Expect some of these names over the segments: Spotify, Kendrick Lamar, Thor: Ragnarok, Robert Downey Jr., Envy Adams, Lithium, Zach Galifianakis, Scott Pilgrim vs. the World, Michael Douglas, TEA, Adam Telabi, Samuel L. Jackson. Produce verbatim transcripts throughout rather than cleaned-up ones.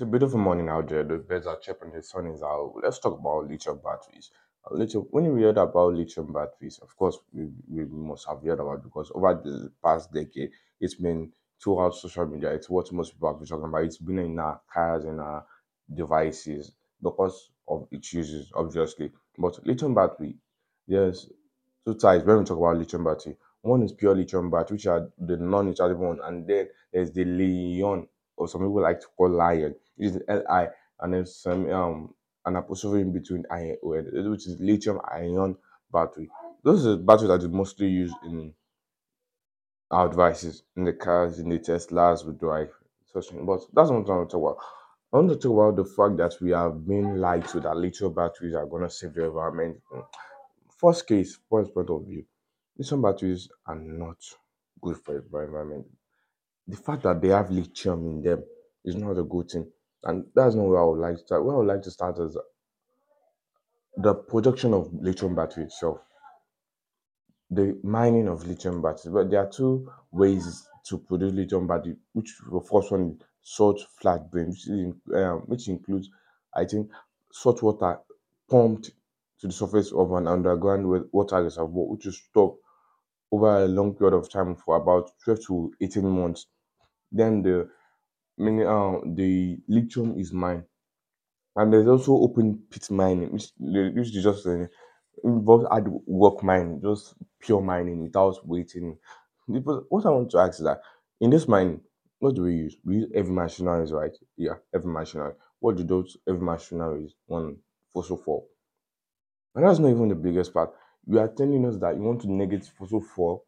It's a beautiful morning out there. The birds are chirping, the sun is out. Let's talk about lithium batteries. Uh, Lithium, when you heard about lithium batteries, of course, we, we must have heard about it because over the past decade, it's been throughout social media. It's what most people have been talking about. It's been in our cars, in our devices because of its uses, obviously. But lithium battery, there's two types when we talk about lithium battery. One is pure lithium battery, which are the non-rechargeable one, and then there's the Li-ion, or some people like to call lion. It is L I, and then some um an apostrophe in between I O N, which is lithium ion battery. Those are the batteries that is mostly used in our devices, in the cars, in the Teslas we drive, such thing. But that's not what I want to talk about. I want to talk about the fact that we have been lied to that lithium batteries are gonna save the environment. First case, first point of view, lithium batteries are not good for the environment. The fact that they have lithium in them is not a good thing. And that's not where I would like to start. Where I would like to start is the production of lithium battery itself, the mining of lithium batteries. But there are two ways to produce lithium battery, which the first one is salt flat brine, which, is in- um, which includes, I think, salt water pumped to the surface of an underground wa- water reservoir, which is stored over a long period of time for about twelve to eighteen months. Then the mini- um, the lithium is mined. And there's also open pit mining, which, which is just uh, involves hard work mining, just pure mining without waiting. Because what I want to ask is that in this mining, what do we use? We use heavy machinery, right? Yeah, heavy machinery. What do those heavy machinery want fossil fuel? And that's not even the biggest part. You are telling us that you want to negate fossil fuel,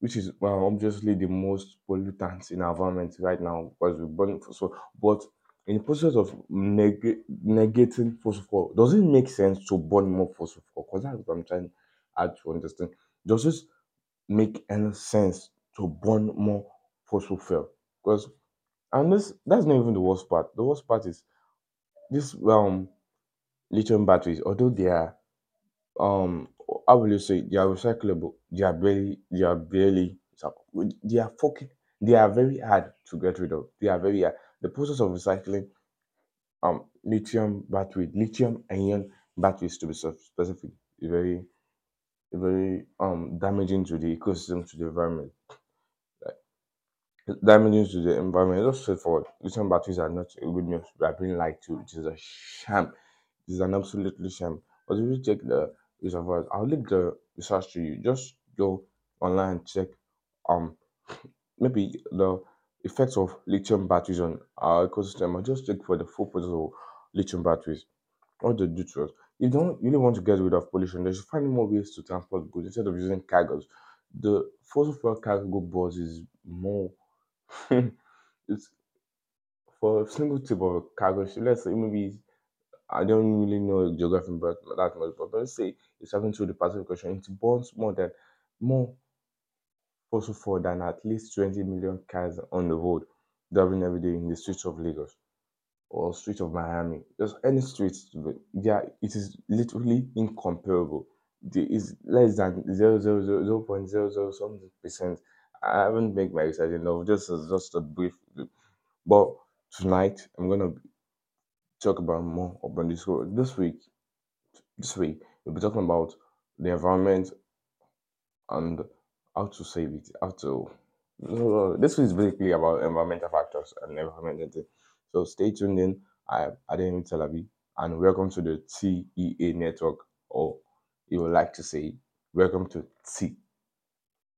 which is well, obviously the most pollutant in our environment right now because we're burning fossil. But in the process of neg- negating fossil fuel, does it make sense to burn more fossil fuel? Because that's what I'm trying hard to understand. Does it make any sense to burn more fossil fuel? Because and this that's not even the worst part. The worst part is this um lithium batteries, although they are um how will you say they are recyclable, they are barely they are barely recyclable. They are fucking they are very hard to get rid of. They are very hard. The process of recycling um lithium battery, lithium ion batteries to be spe- specific, is very very um damaging to the ecosystem, to the environment. Like, damaging to the environment. Just straightforward. Lithium batteries are not a good news. We are being lied to. It is a sham. It is an absolutely sham. But if you check the reservoirs, I'll link the research to you. Just go online and check um maybe the effects of lithium batteries on our ecosystem. Or just check for the full process of lithium batteries. What they do to us. If they don't really want to get rid of pollution, they should find more ways to transport goods instead of using cargoes. The fossil fuel cargo bus is more it's for a single tip of cargo ship. Let's say maybe I don't really know geography but that much, but let's say it's happening through the Pacific Ocean. It burns more than more fossil fuel than at least twenty million cars on the road driving every day in the streets of Lagos or streets of Miami. Just any streets, yeah, it is literally incomparable. There is less than zero zero zero zero point zero zero something percent. I haven't made my research enough. This is just a brief. But tonight I'm gonna talk about more about this. So This week, this week we'll be talking about the environment and how to save it. How to this is basically about environmental factors and environmental thing. So stay tuned in. I am Adam Telabi and welcome to the T E A network, or you would like to say welcome to T.